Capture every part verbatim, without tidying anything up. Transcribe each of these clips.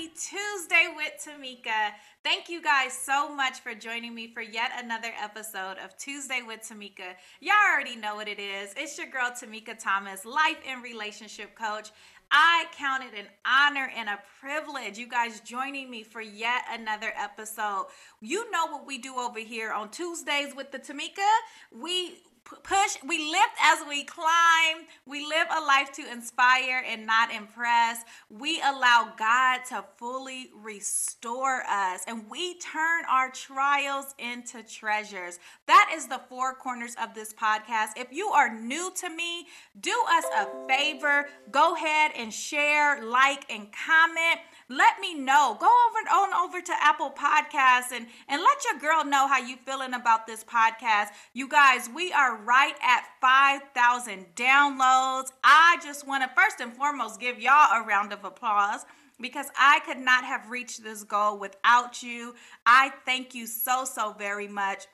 Happy Tuesday with Tamika. Thank you guys so much for joining me for yet another episode of Tuesday with Tamika. Y'all already know what it is. It's your girl Tamika Thomas, life and relationship coach. I count it an honor and a privilege, you guys joining me for yet another episode. You know what we do over here on Tuesdays with the Tamika. We push, we lift as we climb. We live a life to inspire and not impress. We allow God to fully restore us, and we turn our trials into treasures. That is the four corners of this podcast. If you are new to me, do us a favor. Go ahead and share, like, and comment. Let me know. Go over on over to Apple Podcasts and, and let your girl know how you feeling about this podcast. You guys, we are right at five thousand downloads. I just want to first and foremost give y'all a round of applause, because I could not have reached this goal without you. I thank you so, so very much.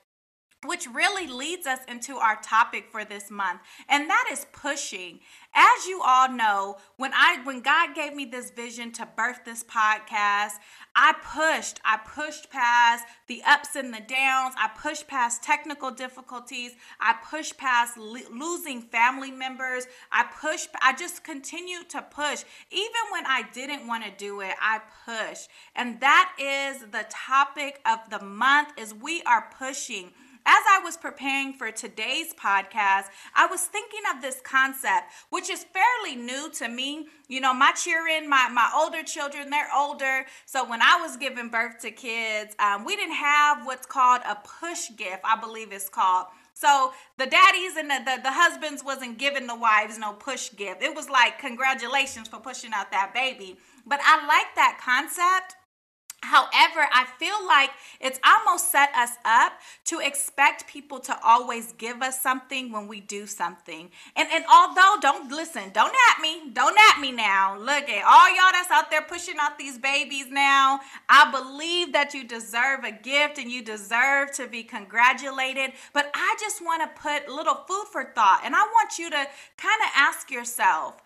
Which really leads us into our topic for this month, and that is pushing. As you all know, when I when God gave me this vision to birth this podcast, I pushed. I pushed past the ups and the downs. I pushed past technical difficulties. I pushed past lo- losing family members. I pushed. I just continued to push. Even when I didn't want to do it, I pushed. And that is the topic of the month, is we are pushing. As I was preparing for today's podcast, I was thinking of this concept, which is fairly new to me. You know, my children, my, my older children, they're older. So when I was giving birth to kids, um, we didn't have what's called a push gift, I believe it's called. So the daddies and the, the, the husbands wasn't giving the wives no push gift. It was like, congratulations for pushing out that baby. But I like that concept. However, I feel like it's almost set us up to expect people to always give us something when we do something. And and although, don't listen, don't at me, don't at me now. Look at all y'all that's out there pushing out these babies now. I believe that you deserve a gift and you deserve to be congratulated. But I just want to put little food for thought. And I want you to kind of ask yourself,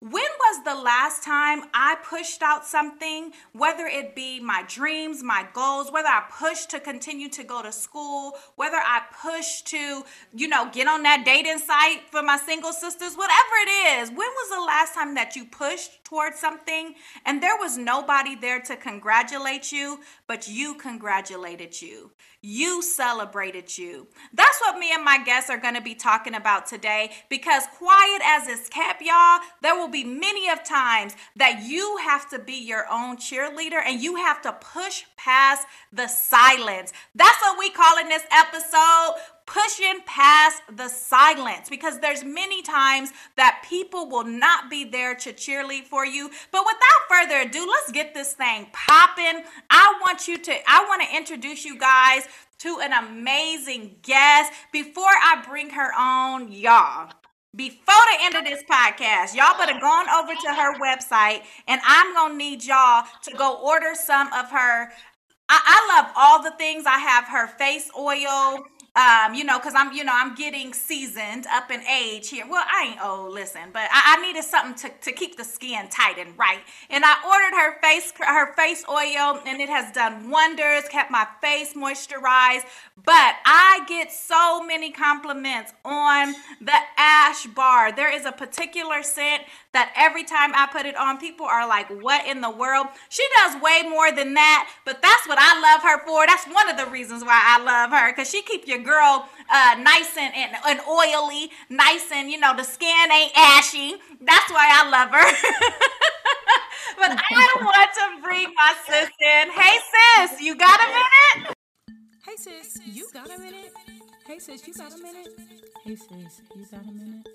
when was the last time I pushed out something, whether it be my dreams, my goals, whether I pushed to continue to go to school, whether I pushed to, you know, get on that dating site for my single sisters, whatever it is. When was the last time that you pushed towards something and there was nobody there to congratulate you, but you congratulated you? You celebrated you. That's what me and my guests are going to be talking about today, because quiet as it's kept, y'all, there will be many of times that you have to be your own cheerleader and you have to push past the silence. That's what we call in this episode, pushing past the silence, because there's many times that people will not be there to cheerlead for you. But without further ado, let's get this thing popping. I want you to, I want to introduce you guys to an amazing guest. Before I bring her on, y'all, before the end of this podcast, y'all better go on over to her website, and I'm going to need y'all to go order some of her. I, I love all the things. I have her face oil. Um, you know, cause I'm, you know, I'm getting seasoned up in age here. Well, I ain't old, listen, but I, I needed something to, to keep the skin tight and right. And I ordered her face, her face oil, and it has done wonders, kept my face moisturized. But I get so many compliments on the Ash Bar. There is a particular scent that every time I put it on, people are like, what in the world? She does way more than that, but that's what I love her for. That's one of the reasons why I love her, cause she keeps your girl uh nice and, and and oily, nice, and you know the skin ain't ashy. That's why I love her. But I want to bring my sis in. Hey sis, you got a minute? Hey sis, you got a minute? Hey sis, you got a minute? Hey sis, you got a minute?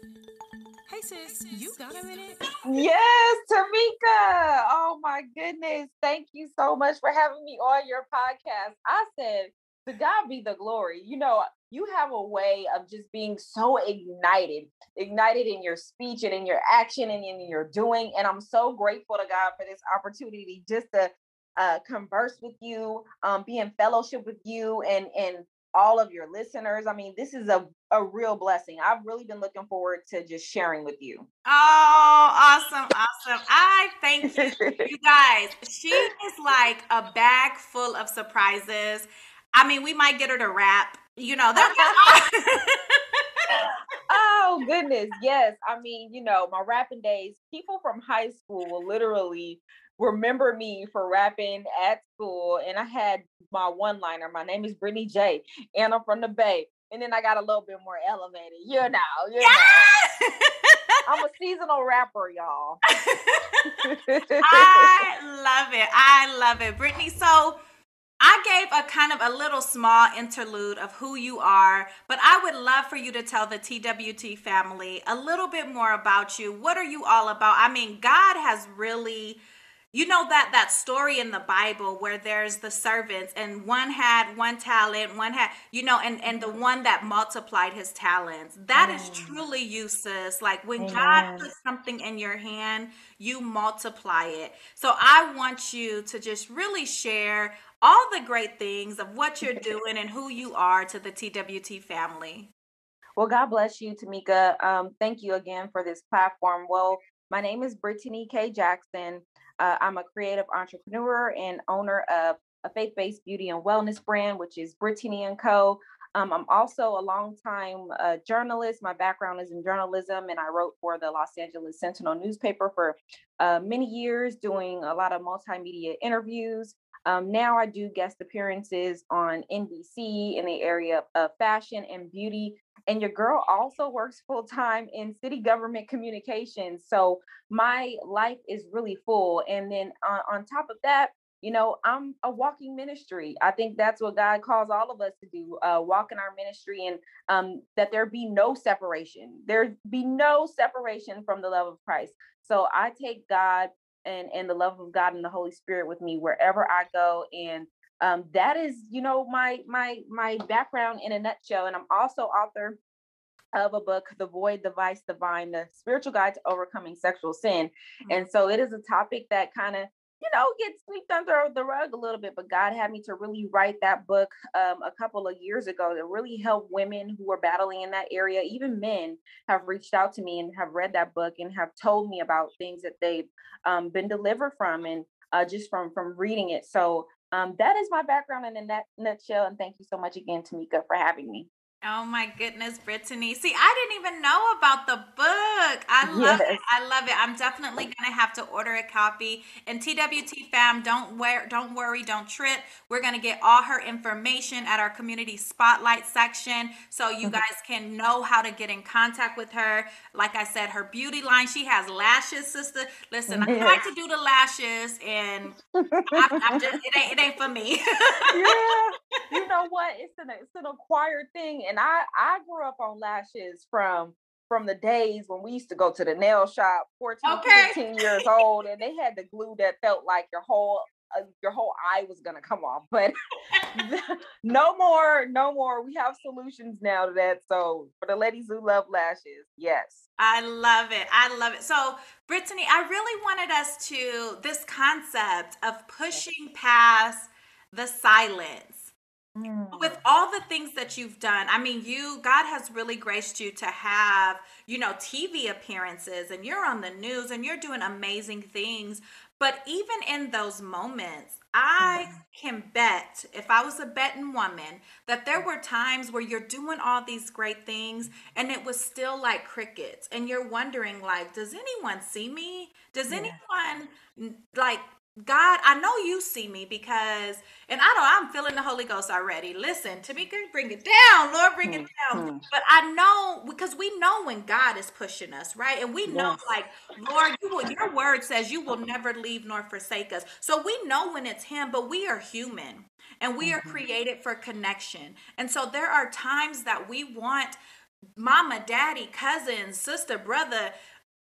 Hey sis, you got a minute? Yes, Tamika. Oh my goodness. Thank you so much for having me on your podcast. I said, to God be the glory. You know, you have a way of just being so ignited, ignited in your speech and in your action and in your doing. And I'm so grateful to God for this opportunity just to uh, converse with you, um, be in fellowship with you, and, and all of your listeners. I mean, this is a, a real blessing. I've really been looking forward to just sharing with you. Oh, awesome. Awesome. I thank you. You guys, she is like a bag full of surprises. I mean, we might get her to rap, you know. Oh, goodness. Yes. I mean, you know, my rapping days, people from high school will literally remember me for rapping at school. And I had my one-liner. My name is Brittany J, and I'm from the Bay. And then I got a little bit more elevated, you know. You yes! know. I'm a seasonal rapper, y'all. I love it. I love it, Brittany. So I gave a kind of a little small interlude of who you are, but I would love for you to tell the T W T family a little bit more about you. What are you all about? I mean, God has really, you know, that, that story in the Bible where there's the servants and one had one talent, one had, you know, and, and the one that multiplied his talents. That mm. is truly you, sis. Like when yes. God puts something in your hand, you multiply it. So I want you to just really share all the great things of what you're doing and who you are to the T W T family. Well, God bless you, Tamika. Um, thank you again for this platform. Well, my name is Brittany K. Jackson. Uh, I'm a creative entrepreneur and owner of a faith-based beauty and wellness brand, which is Brittany and Co. Um, I'm also a longtime uh, journalist. My background is in journalism, and I wrote for the Los Angeles Sentinel newspaper for uh, many years, doing a lot of multimedia interviews. Um, now I do guest appearances on N B C in the area of fashion and beauty. And your girl also works full time in city government communications. So my life is really full. And then on, on top of that, you know, I'm a walking ministry. I think that's what God calls all of us to do, uh, walk in our ministry, and um, that there be no separation. There be no separation from the love of Christ. So I take God And, and the love of God and the Holy Spirit with me wherever I go. And um, that is, you know, my my my background in a nutshell. And I'm also author of a book, The Void, the Vice, the Vine, the Spiritual Guide to Overcoming Sexual Sin. Mm-hmm. And so it is a topic that kind of, you know, gets swept under the rug a little bit. But God had me to really write that book um, a couple of years ago to really help women who are battling in that area. Even men have reached out to me and have read that book and have told me about things that they've um, been delivered from, and uh, just from from reading it. So um, that is my background in a nutshell. And thank you so much again, Tamika, for having me. Oh my goodness, Brittany. See, I didn't even know about the book. I love yes. it. I love it. I'm definitely going to have to order a copy. And T W T fam, don't wear, don't worry, don't trip. We're going to get all her information at our community spotlight section, so you guys can know how to get in contact with her. Like I said, her beauty line, she has lashes, sister. Listen, yes. I tried to do the lashes and I'm, I'm just, it ain't, it ain't for me. Yeah. You know what? It's an, it's an acquired thing. And I, I grew up on lashes from from the days when we used to go to the nail shop, fourteen, fifteen okay. years old, and they had the glue that felt like your whole uh, your whole eye was gonna come off. But no more, no more. We have solutions now to that. So for the ladies who love lashes, yes, I love it. I love it. So Brittany, I really wanted us to this concept of pushing past the silence. With all the things that you've done, I mean, you, God has really graced you to have, you know, T V appearances, and you're on the news and you're doing amazing things. But even in those moments, I can bet, if I was a betting woman, that there were times where you're doing all these great things and it was still like crickets, and you're wondering, like, does anyone see me? Does anyone like, God, I know you see me, because, and I know I'm feeling the Holy Ghost already. Listen, Tamika, bring it down, Lord, bring it down. But I know, because we know when God is pushing us, right? And we know, like, Lord, you will, your word says you will never leave nor forsake us. So we know when it's him, but we are human and we are created for connection. And so there are times that we want mama, daddy, cousin, sister, brother,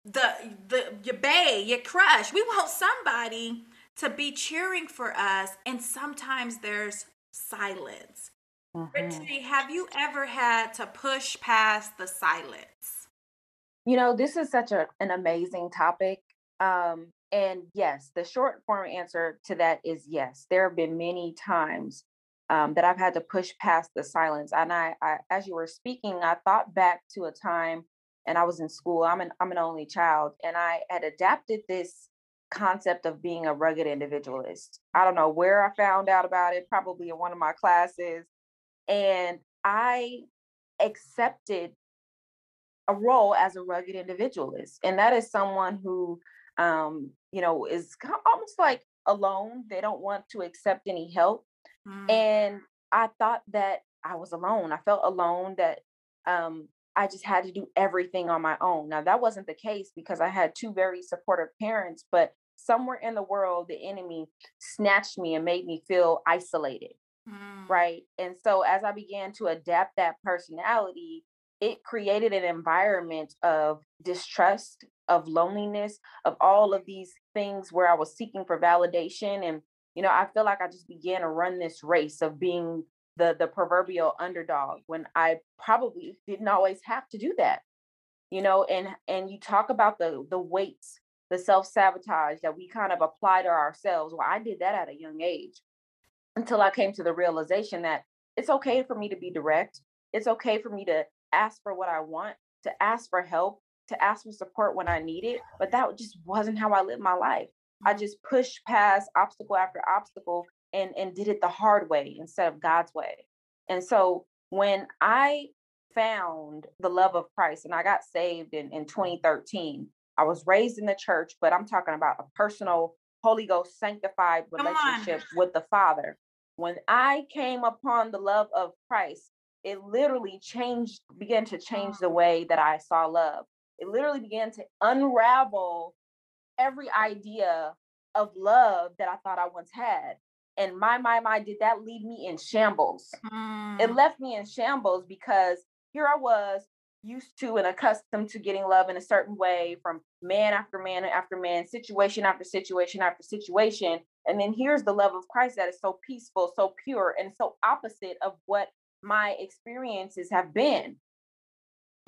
the, the, your bae, your crush. We want somebody to be cheering for us, and sometimes there's silence. Mm-hmm. Brittany, have you ever had to push past the silence? You know, this is such a, an amazing topic. Um, and yes, the short form answer to that is yes. There have been many times um, that I've had to push past the silence. And I, I, as you were speaking, I thought back to a time, and I was in school. I'm an I'm an only child, and I had adapted this concept of being a rugged individualist. I don't know where I found out about it, probably in one of my classes, and I accepted a role as a rugged individualist, and that is someone who, um, you know, is almost like alone. They don't want to accept any help. Mm. And I thought that I was alone. I felt alone, that um, I just had to do everything on my own. Now, that wasn't the case, because I had two very supportive parents, but somewhere in the world, the enemy snatched me and made me feel isolated. Mm. Right. And so as I began to adapt that personality, it created an environment of distrust, of loneliness, of all of these things where I was seeking for validation. And, you know, I feel like I just began to run this race of being the, the proverbial underdog, when I probably didn't always have to do that, you know. And, and you talk about the, the weights, the self-sabotage that we kind of apply to ourselves. Well, I did that at a young age, until I came to the realization that it's okay for me to be direct. It's okay for me to ask for what I want, to ask for help, to ask for support when I need it. But that just wasn't how I lived my life. I just pushed past obstacle after obstacle and, and did it the hard way instead of God's way. And so when I found the love of Christ and I got saved in, in twenty thirteen, I was raised in the church, but I'm talking about a personal Holy Ghost sanctified relationship with the Father. When I came upon the love of Christ, it literally changed, began to change the way that I saw love. It literally began to unravel every idea of love that I thought I once had. And my, my, my, did that leave me in shambles? Mm. It left me in shambles, because here I was used to and accustomed to getting love in a certain way from man after man after man, situation after situation after situation. And then here's the love of Christ that is so peaceful, so pure, and so opposite of what my experiences have been.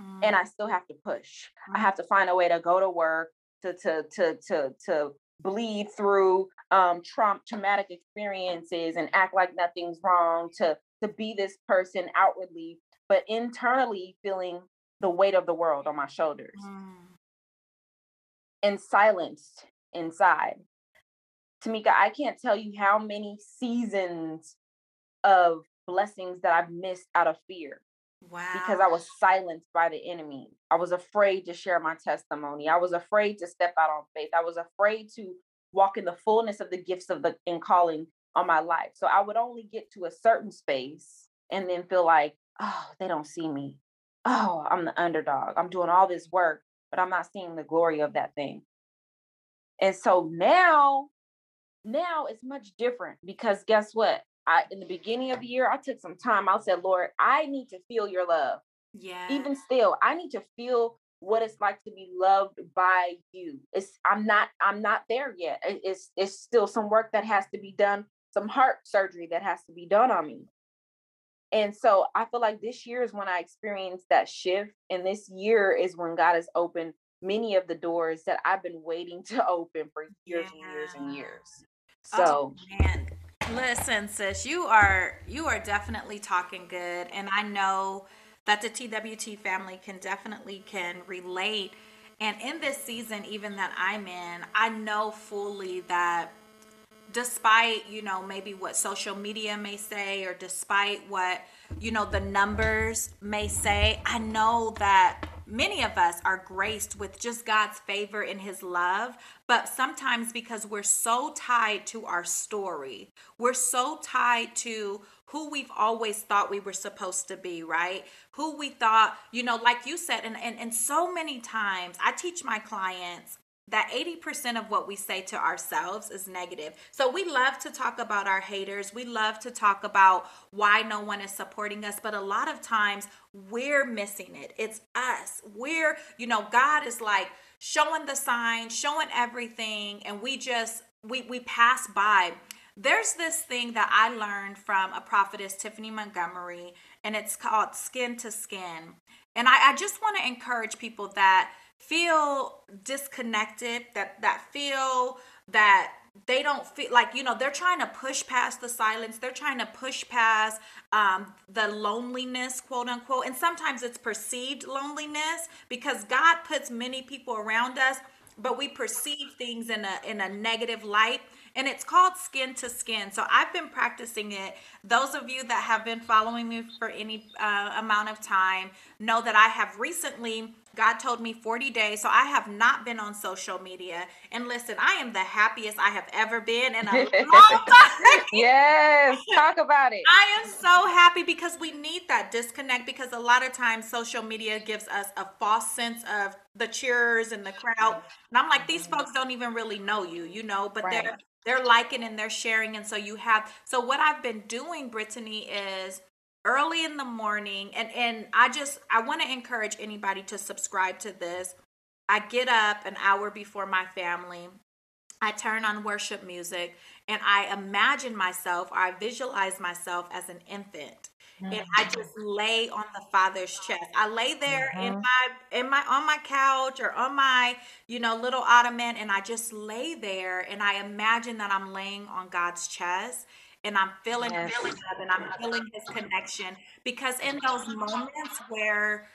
Mm. And I still have to push. Mm. I have to find a way to go to work, to to to to to bleed through um traum- traumatic experiences and act like nothing's wrong, to to be this person outwardly, but internally feeling the weight of the world on my shoulders. Mm. And silenced inside. Tamika, I can't tell you how many seasons of blessings that I've missed out of fear. Wow. Because I was silenced by the enemy. I was afraid to share my testimony. I was afraid to step out on faith. I was afraid to walk in the fullness of the gifts of the and calling on my life. So I would only get to a certain space and then feel like, oh, they don't see me. Oh, I'm the underdog. I'm doing all this work, but I'm not seeing the glory of that thing. And so now, now it's much different, because guess what? I, in the beginning of the year, I took some time. I said, Lord, I need to feel your love. Yeah. Even still, I need to feel what it's like to be loved by you. It's I'm not I'm not there yet. It, it's it's still some work that has to be done, some heart surgery that has to be done on me. And so I feel like this year is when I experienced that shift. And this year is when God has opened many of the doors that I've been waiting to open for years yeah. and years and years. So, oh, man. Listen, sis, you are you are definitely talking good. And I know that the T W T family can definitely can relate. And in this season, even that I'm in, I know fully that despite, you know, maybe what social media may say, or despite what, you know, the numbers may say, I know that many of us are graced with just God's favor and his love. But sometimes, because we're so tied to our story, we're so tied to who we've always thought we were supposed to be, right? Who we thought, you know, like you said, and, and, and so many times I teach my clients that eighty percent of what we say to ourselves is negative. So we love to talk about our haters. We love to talk about why no one is supporting us. But a lot of times we're missing it. It's us. We're, you know, God is like showing the signs, showing everything. And we just, we, we pass by. There's this thing that I learned from a prophetess, Tiffany Montgomery, and it's called skin to skin. And I, I just want to encourage people that feel disconnected, that that feel that they don't feel like, you know, they're trying to push past the silence. They're trying to push past um, the loneliness, quote unquote. And sometimes it's perceived loneliness, because God puts many people around us, but we perceive things in a, in a negative light. And it's called skin to skin. So I've been practicing it. Those of you that have been following me for any uh, amount of time know that I have recently, God told me forty days. So I have not been on social media. And listen, I am the happiest I have ever been in a long time. Yes, talk about it. I am so happy, because we need that disconnect, because a lot of times social media gives us a false sense of the cheerers and the crowd. And I'm like, these folks don't even really know you, you know, but right. they're They're liking and they're sharing. And so you have, so what I've been doing, Brittany, is early in the morning. And, and I just, I want to encourage anybody to subscribe to this. I get up an hour before my family. I turn on worship music, and I imagine myself, or I visualize myself as an infant. Mm-hmm. And I just lay on the Father's chest. I lay there mm-hmm. in my, in my, on my couch or on my, you know, little ottoman. And I just lay there, and I imagine that I'm laying on God's chest, and I'm feeling, yes. feeling up, and I'm feeling His connection. Because in those moments where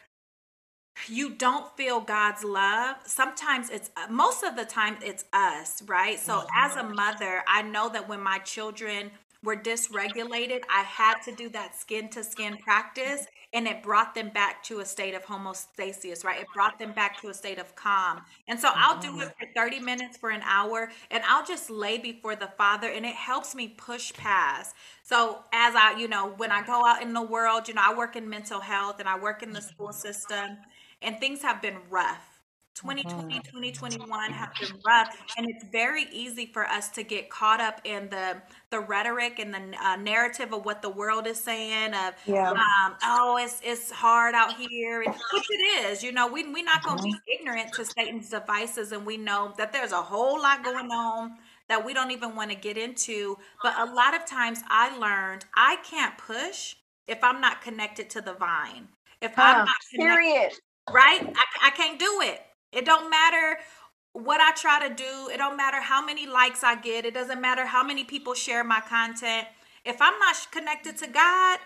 you don't feel God's love, sometimes it's, most of the time it's us, right? So mm-hmm. as a mother, I know that when my children were dysregulated, I had to do that skin to skin practice, and it brought them back to a state of homeostasis, right? It brought them back to a state of calm. And so I'll do it for thirty minutes, for an hour, and I'll just lay before the Father, and it helps me push past. So as I, you know, when I go out in the world, you know, I work in mental health, and I work in the school system, and things have been rough. twenty twenty, twenty twenty-one have been rough, and it's very easy for us to get caught up in the the rhetoric and the uh, narrative of what the world is saying of, yeah. um, oh, it's it's hard out here, and, which it is. You know, we, we're not going to be ignorant to Satan's devices, and we know that there's a whole lot going on that we don't even want to get into. But a lot of times I learned I can't push if I'm not connected to the vine. If I'm huh, not connected, period. Right? I, I can't do it. It don't matter what I try to do. It don't matter how many likes I get. It doesn't matter how many people share my content. If I'm not connected to God,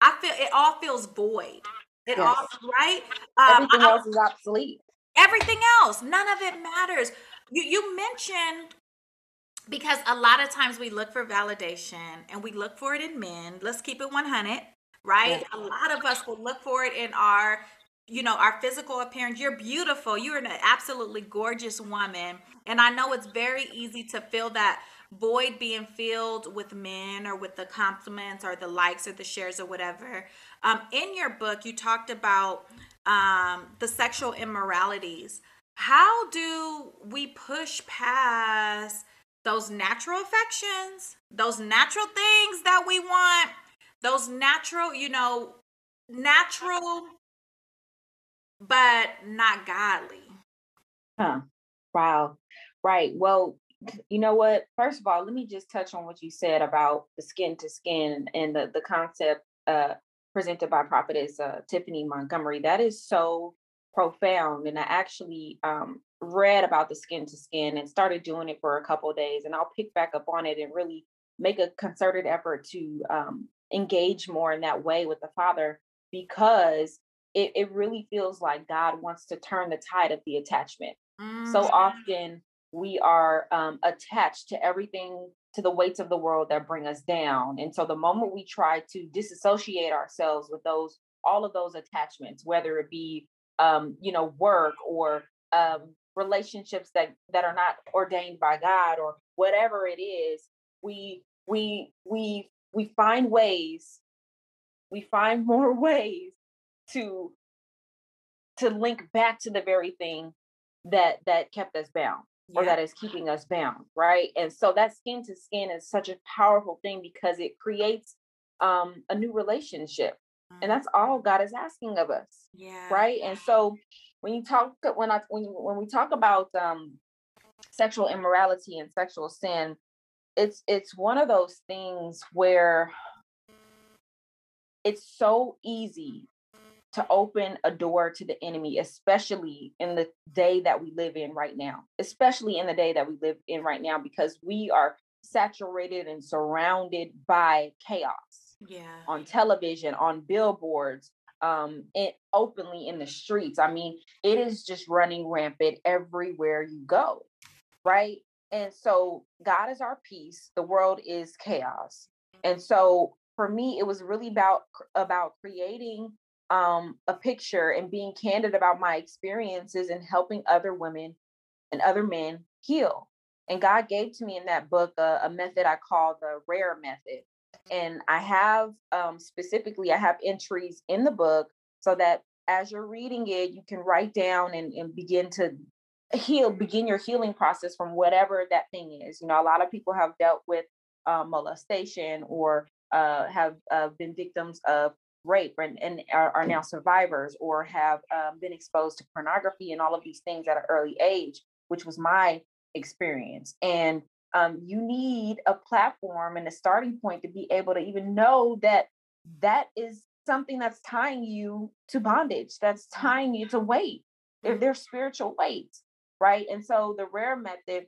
I feel it all feels void. It yes. all, right? Um, everything I, else is obsolete. Everything else. None of it matters. You, you mentioned, because a lot of times we look for validation, and we look for it in men. Let's keep it one hundred, right? Yes. A lot of us will look for it in our, you know, our physical appearance. You're beautiful. You're an absolutely gorgeous woman. And I know it's very easy to feel that void being filled with men, or with the compliments or the likes or the shares or whatever. Um, in your book, you talked about um, the sexual immoralities. How do we push past those natural affections, those natural things that we want, those natural, you know, natural but not godly? Huh. Wow. Right. Well, you know what? First of all, let me just touch on what you said about the skin to skin and the, the concept uh, presented by prophetess uh, Tiffany Montgomery. That is so profound. And I actually um, read about the skin to skin and started doing it for a couple of days. And I'll pick back up on it and really make a concerted effort to um, engage more in that way with the Father, because It, it really feels like God wants to turn the tide of the attachment. Mm-hmm. So often we are um, attached to everything, to the weights of the world that bring us down. And so the moment we try to disassociate ourselves with those, all of those attachments, whether it be, um, you know, work or um, relationships that, that are not ordained by God, or whatever it is, we, we, we, we find ways, we find more ways to to link back to the very thing that that kept us bound, or yeah. that is keeping us bound, right? And so that skin to skin is such a powerful thing, because it creates um, a new relationship, mm-hmm. and that's all God is asking of us, yeah. right? And so when you talk, when I when when we talk about um, sexual immorality and sexual sin, it's it's one of those things where it's so easy to open a door to the enemy, especially in the day that we live in right now, especially in the day that we live in right now, because we are saturated and surrounded by chaos. Yeah. On television, on billboards, um, and openly in the streets. I mean, it is just running rampant everywhere you go, right? And so God is our peace. The world is chaos. And so for me, it was really about, about creating um, a picture and being candid about my experiences and helping other women and other men heal. And God gave to me in that book a, a method I call the RARE method. And I have um, specifically, I have entries in the book so that as you're reading it, you can write down and, and begin to heal, begin your healing process from whatever that thing is. You know, a lot of people have dealt with uh, molestation or uh, have uh, been victims of rape and, and are, are now survivors, or have uh, been exposed to pornography and all of these things at an early age, which was my experience. And Um, you need a platform and a starting point to be able to even know that that is something that's tying you to bondage, that's tying you to weight. They're, they're spiritual weights, right? And so the RARE method,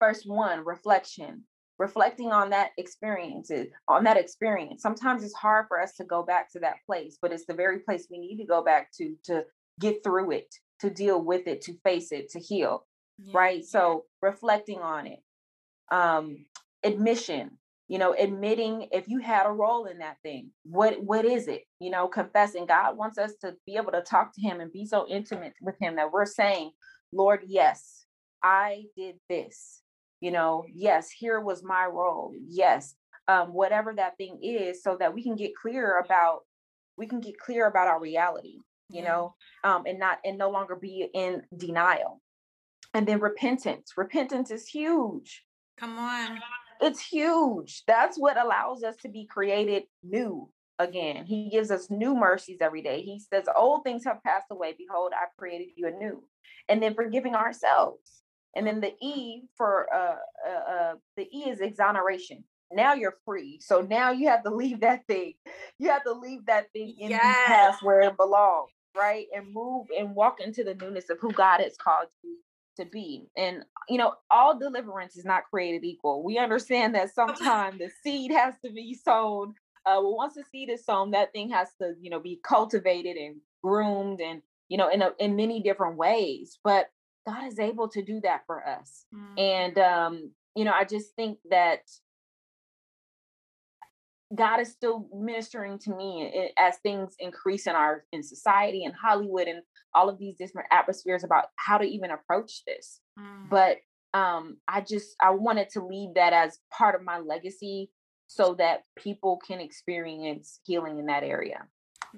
first one, reflection, reflecting on that experience, on that experience. Sometimes it's hard for us to go back to that place, but it's the very place we need to go back to, to get through it, to deal with it, to face it, to heal, yeah. Right? So reflecting on it. Um, admission, you know, admitting if you had a role in that thing, what, what is it, you know, confessing. God wants us to be able to talk to him and be so intimate with him that we're saying, Lord, yes, I did this, you know, yes, here was my role. Yes. Um, whatever that thing is, so that we can get clear about, we can get clear about our reality, you know, um, and not, and no longer be in denial. And then repentance, repentance is huge. Come on. It's huge. That's what allows us to be created new again. He gives us new mercies every day. He says, old things have passed away. Behold, I've created you anew. And then forgiving ourselves. And then the E for uh, uh, uh, the E is exoneration. Now you're free. So now you have to leave that thing. You have to leave that thing in yes. the past where it belongs, right? And move and walk into the newness of who God has called you to be. And you know, all deliverance is not created equal. We understand that sometimes the seed has to be sown. Uh, well, once the seed is sown, that thing has to, you know, be cultivated and groomed, and you know, in a, in many different ways. But God is able to do that for us. Mm. And um, you know, I just think that God is still ministering to me as things increase in our, in society and Hollywood and all of these different atmospheres about how to even approach this. Mm. But um, I just, I wanted to leave that as part of my legacy so that people can experience healing in that area.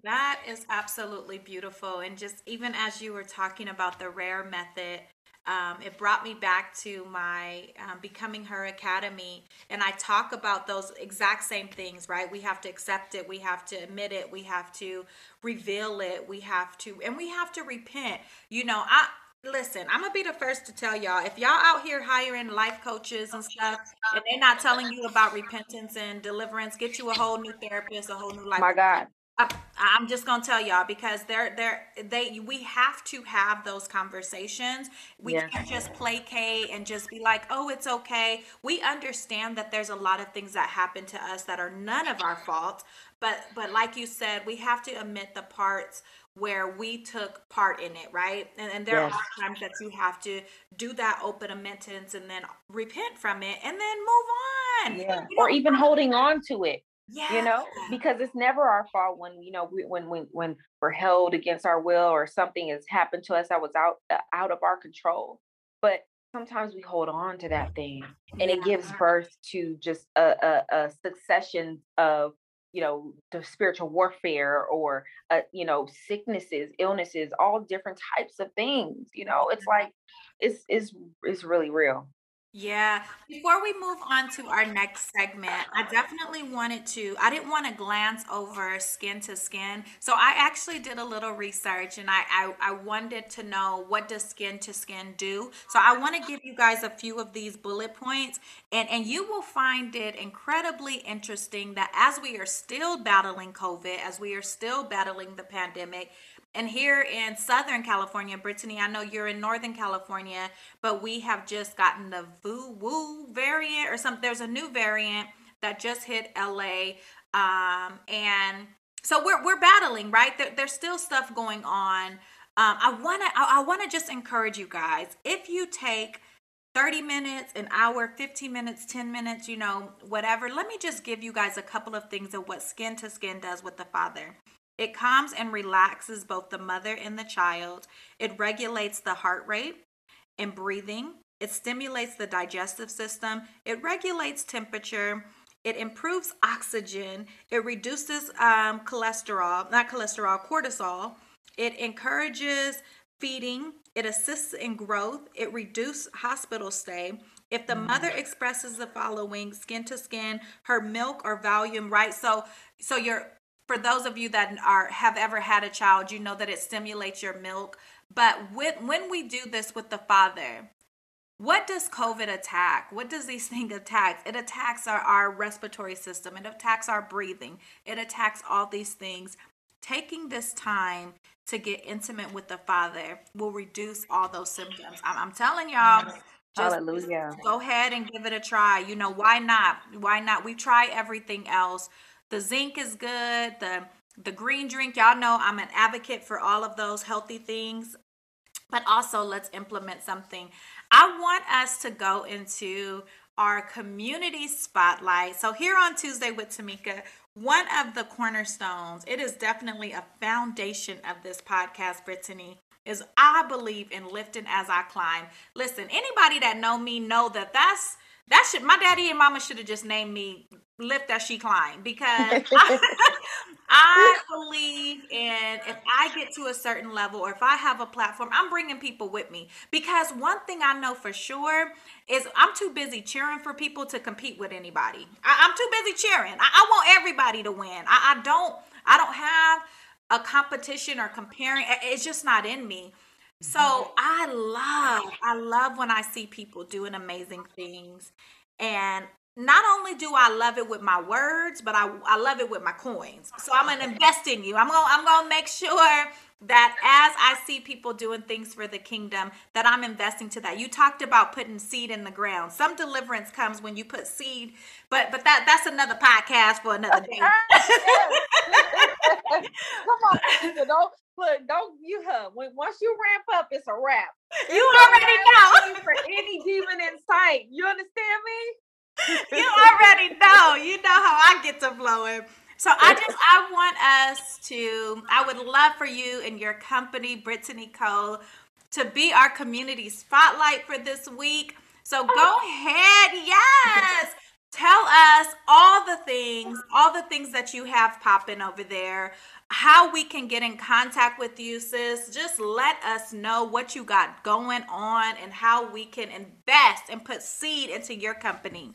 That is absolutely beautiful. And just even as you were talking about the RARE method, Um, it brought me back to my um, Becoming Her Academy. And I talk about those exact same things, right? We have to accept it. We have to admit it. We have to reveal it. We have to, and we have to repent. You know, I listen, I'm going to be the first to tell y'all, if y'all out here hiring life coaches and stuff, and they're not telling you about repentance and deliverance, get you a whole new therapist, a whole new life. My God. I, I'm just going to tell y'all, because they're, they're, they, we have to have those conversations. We yeah. can't just placate and just be like, oh, it's okay. We understand that there's a lot of things that happen to us that are none of our fault. But, but like you said, we have to admit the parts where we took part in it, right? And, and there yes. are times that you have to do that open admittance and then repent from it and then move on. Yeah. Or even holding on to it. Yeah. You know, because it's never our fault when, you know, we, when, when, when we're held against our will or something has happened to us that was out, uh, out of our control. But sometimes we hold on to that thing and yeah. it gives birth to just a, a, a succession of, you know, the spiritual warfare or, uh, you know, sicknesses, illnesses, all different types of things. You know, it's like, it's, it's, it's really real. Yeah. Before we move on to our next segment, I definitely wanted to, I didn't want to glance over skin to skin. So I actually did a little research, and I, I, I wanted to know, what does skin to skin do? So I want to give you guys a few of these bullet points, and, and you will find it incredibly interesting that as we are still battling COVID, as we are still battling the pandemic, and here in Southern California, Brittany, I know you're in Northern California, but we have just gotten the Vu-Woo variant or something. There's a new variant that just hit L A. Um, and so we're, we're battling, right? There, there's still stuff going on. Um, I want to I, I want to just encourage you guys, if you take thirty minutes, an hour, fifteen minutes, ten minutes, you know, whatever, let me just give you guys a couple of things of what skin to skin does with the father. It calms and relaxes both the mother and the child. It regulates the heart rate and breathing. It stimulates the digestive system. It regulates temperature. It improves oxygen. It reduces um, cholesterol, not cholesterol, cortisol. It encourages feeding. It assists in growth. It reduces hospital stay. If the mother expresses the following skin to skin, her milk or volume, right? So, so your For those of you that are have ever had a child, you know that it stimulates your milk. But when, when we do this with the father, what does COVID attack? What does these things attack? It attacks our, our respiratory system. It attacks our breathing. It attacks all these things. Taking this time to get intimate with the father will reduce all those symptoms. I'm, I'm telling y'all. Just Hallelujah. Go ahead and give it a try. You know, why not? Why not? We try everything else. The zinc is good, the, the green drink. Y'all know I'm an advocate for all of those healthy things, but also let's implement something. I want us to go into our community spotlight. So here on Tuesday with Tamika, one of the cornerstones, it is definitely a foundation of this podcast, Brittany, is I believe in lifting as I climb. Listen, anybody that know me know that that's, that should, my daddy and mama should have just named me Lift As She Climbed, because I, I believe in, if I get to a certain level or if I have a platform, I'm bringing people with me. Because one thing I know for sure is I'm too busy cheering for people to compete with anybody. I, I'm too busy cheering. I, I want everybody to win. I, I don't, I don't have a competition or comparing. It's just not in me. So I love, I love when I see people doing amazing things. And not only do I love it with my words, but I, I love it with my coins. So I'm going to invest in you. I'm going I'm going to make sure that as I see people doing things for the kingdom, that I'm investing to that. You talked about putting seed in the ground. Some deliverance comes when you put seed, but, but that, that's another podcast for another day. Come on, don't. Look, don't you hub. When once you ramp up, it's a wrap. It's you already know. For any demon in sight, you understand me? You already know. You know how I get to flowing. So I just I want us to. I would love for you and your company, Brittany Cole, to be our community spotlight for this week. So go ahead. Yes. Tell us all the things, all the things that you have popping over there, how we can get in contact with you, sis. Just let us know what you got going on and how we can invest and put seed into your company.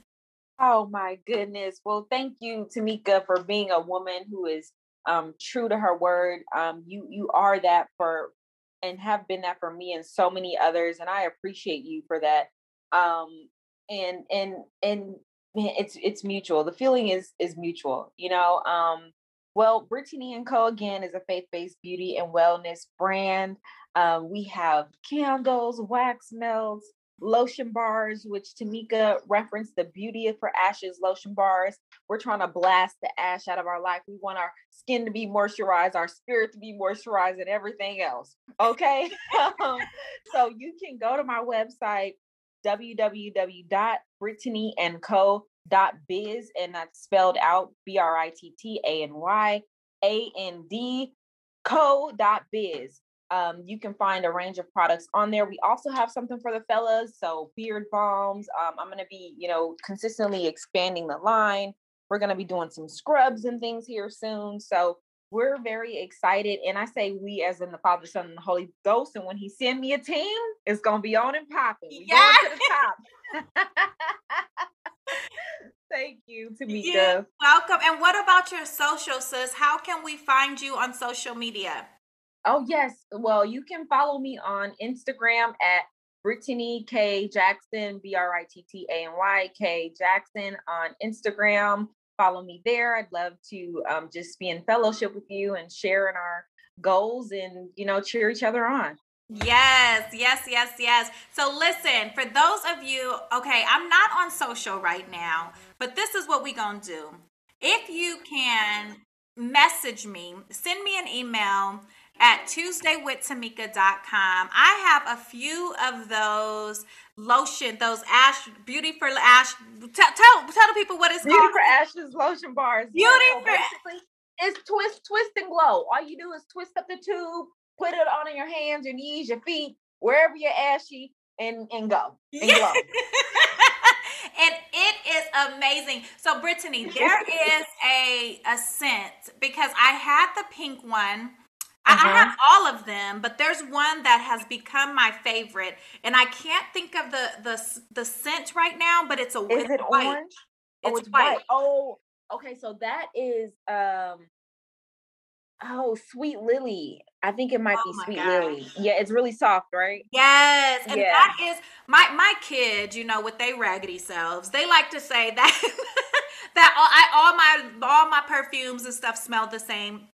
Oh, my goodness. Well, thank you, Tamika, for being a woman who is um, true to her word. Um, you you are that for and have been that for me and so many others. And I appreciate you for that. Um, and and and. It's it's mutual. The feeling is is mutual, you know. Um, well, Brittany and Co again is a faith-based beauty and wellness brand. Uh, we have candles, wax melts, lotion bars, which Tamika referenced the Beauty for Ashes lotion bars. We're trying to blast the ash out of our life. We want our skin to be moisturized, our spirit to be moisturized, and everything else. Okay, um, so you can go to my website, w w w dot brittany and co dot biz, and that's spelled out B R I T T A N Y A N D co dot biz. Um, you can find a range of products on there. We also have something for the fellas, so beard balms. Um, I'm going to be, you know, consistently expanding the line. We're going to be doing some scrubs and things here soon. So We're very excited. And I say we as in the Father, Son, and the Holy Ghost. And when he send me a team, it's going to be on and popping. We're yeah. going to the top. Thank you, Tamika. You're welcome. And what about your social, sis? How can we find you on social media? Oh, yes. Well, you can follow me on Instagram at Brittany K. Jackson, B R I T T A N Y K. Jackson on Instagram. Follow me there. I'd love to um, just be in fellowship with you and share in our goals and, you know, cheer each other on. Yes, yes, yes, yes. So listen, for those of you, okay, I'm not on social right now, but this is what we're going to do. If you can message me, send me an email at Tuesday with Tamika dot com. I have a few of those lotion, those ash, beauty for ash. Tell, tell, tell the people what it's beauty called. Beauty for Ashes lotion bars. Beauty so for It's twist, twist and glow. All you do is twist up the tube, put it on your hands, your knees, your feet, wherever you're ashy, and, and go. And yeah. glow. And it is amazing. So Brittany, there is a, a scent because I had the pink one. Mm-hmm. I have all of them, but there's one that has become my favorite, and I can't think of the the the scent right now. But it's a is it's it white. orange? It's, oh, it's white. white. Oh, okay. So that is um. Oh, Sweet Lily. I think it might oh be Sweet gosh. Lily. Yeah, it's really soft, right? Yes, and yeah. that is my my kids. You know, with their raggedy selves, they like to say that that all I all my all my perfumes and stuff smell the same.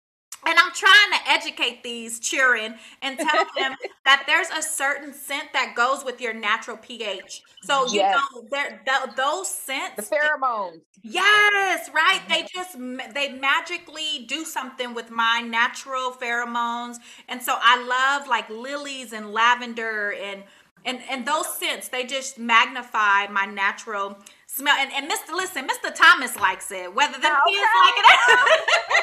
And I'm trying to educate these children and tell them that there's a certain scent that goes with your natural pH. So, you yes. know, th- those scents. The pheromones. Yes, right. Mm-hmm. They just, they magically do something with my natural pheromones. And so I love like lilies and lavender and, and, and those scents, they just magnify my natural smell. And, and Mister Listen, Mister Thomas likes it, whether the oh, kids okay. like it or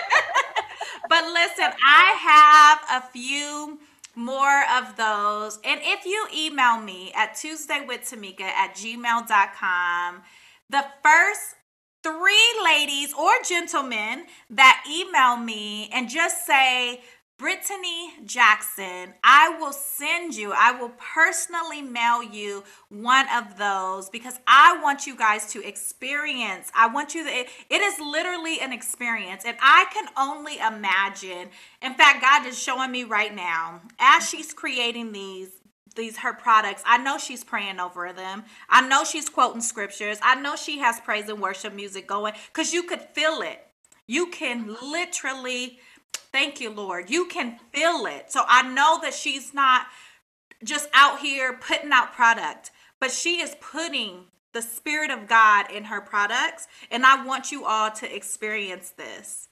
But listen, I have a few more of those. And if you email me at Tuesday with Tamika at gmail dot com, the first three ladies or gentlemen that email me and just say, Brittany Jackson, I will send you, I will personally mail you one of those because I want you guys to experience. I want you to, it, it is literally an experience, and I can only imagine. In fact, God is showing me right now as she's creating these, these, her products. I know she's praying over them. I know she's quoting scriptures. I know she has praise and worship music going because you could feel it. You can literally Thank you, Lord. You can feel it. So I know that she's not just out here putting out product, but she is putting the Spirit of God in her products. And I want you all to experience this.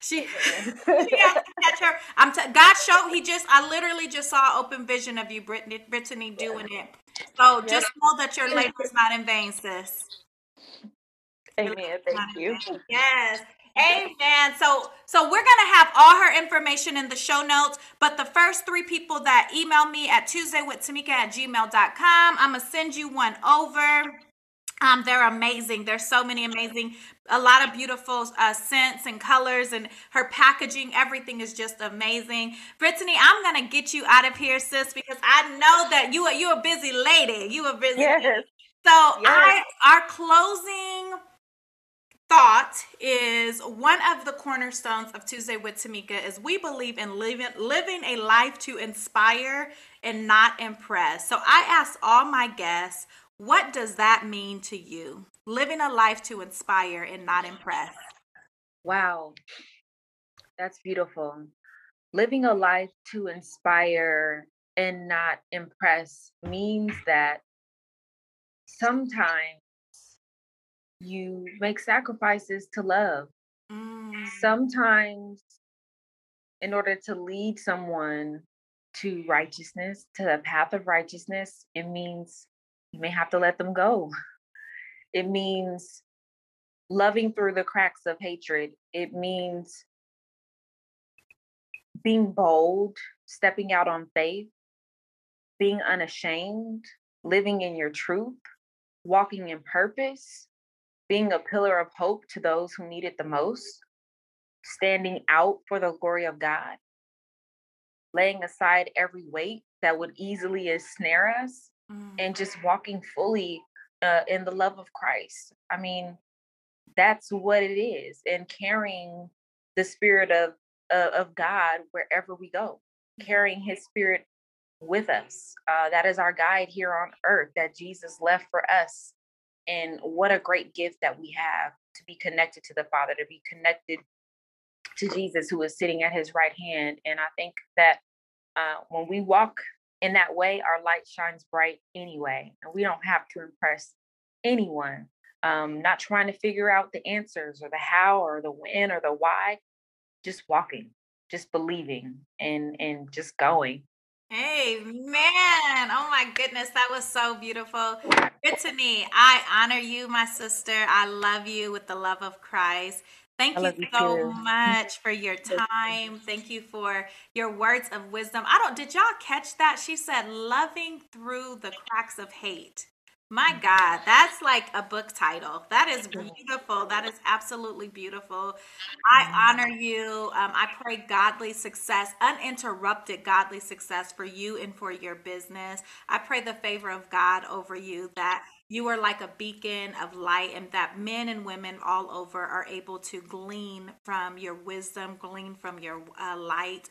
She, she has to catch her. I'm t- God showed, he just, I literally just saw open vision of you, Brittany, Brittany doing it. So just know that your labor is not in vain, sis. Amen. Thank you. Yes. Amen. So, so we're going to have all her information in the show notes, but the first three people that email me at Tuesday with Tamika at gmail dot com, I'm going to send you one over. Um, they're amazing. There's so many amazing, a lot of beautiful uh, scents and colors, and her packaging, everything is just amazing. Brittany, I'm going to get you out of here, sis, because I know that you are, you're a busy lady. You are busy. Yes. Lady. So yes. I, our closing thought is one of the cornerstones of Tuesday with Tamika is we believe in living, living a life to inspire and not impress. So I asked all my guests, what does that mean to you? Living a life to inspire and not impress. Wow. That's beautiful. Living a life to inspire and not impress means that sometimes you make sacrifices to love. Mm. Sometimes in order to lead someone to righteousness, to the path of righteousness, it means you may have to let them go. It means loving through the cracks of hatred. It means being bold, stepping out on faith, being unashamed, living in your truth, walking in purpose, being a pillar of hope to those who need it the most. standing out for the glory of God, laying aside every weight that would easily ensnare us, mm. and just walking fully uh, in the love of Christ. I mean, that's what it is. And carrying the spirit of, uh, of God wherever we go, carrying his spirit with us. Uh, that is our guide here on earth that Jesus left for us. And what a great gift that we have to be connected to the Father, to be connected to Jesus, who is sitting at his right hand. And I think that uh, when we walk in that way, our light shines bright anyway, and we don't have to impress anyone. Um, not trying to figure out the answers or the how or the when or the why, just walking, just believing, and and just going. Amen. Oh my goodness, that was so beautiful. Brittany, I honor you, my sister. I love you with the love of Christ. Thank you, you so too. much for your time. Thank you for your words of wisdom. I don't, did y'all catch that? She said, loving through the cracks of hate. My God, that's like a book title. That is beautiful. That is absolutely beautiful. I honor you. Um, I pray godly success, uninterrupted godly success for you and for your business. I pray the favor of God over you, that you are like a beacon of light, and that men and women all over are able to glean from your wisdom, glean from your uh, light.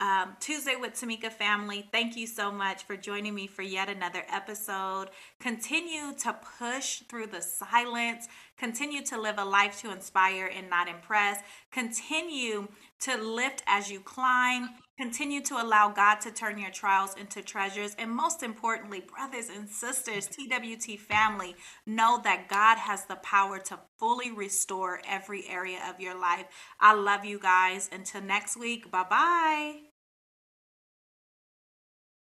Um, Tuesday with Tamika family, thank you so much for joining me for yet another episode. Continue to push through the silence. Continue to live a life to inspire and not impress. Continue to lift as you climb. Continue to allow God to turn your trials into treasures. And most importantly, brothers and sisters, T W T family, know that God has the power to fully restore every area of your life. I love you guys. Until next week, bye-bye.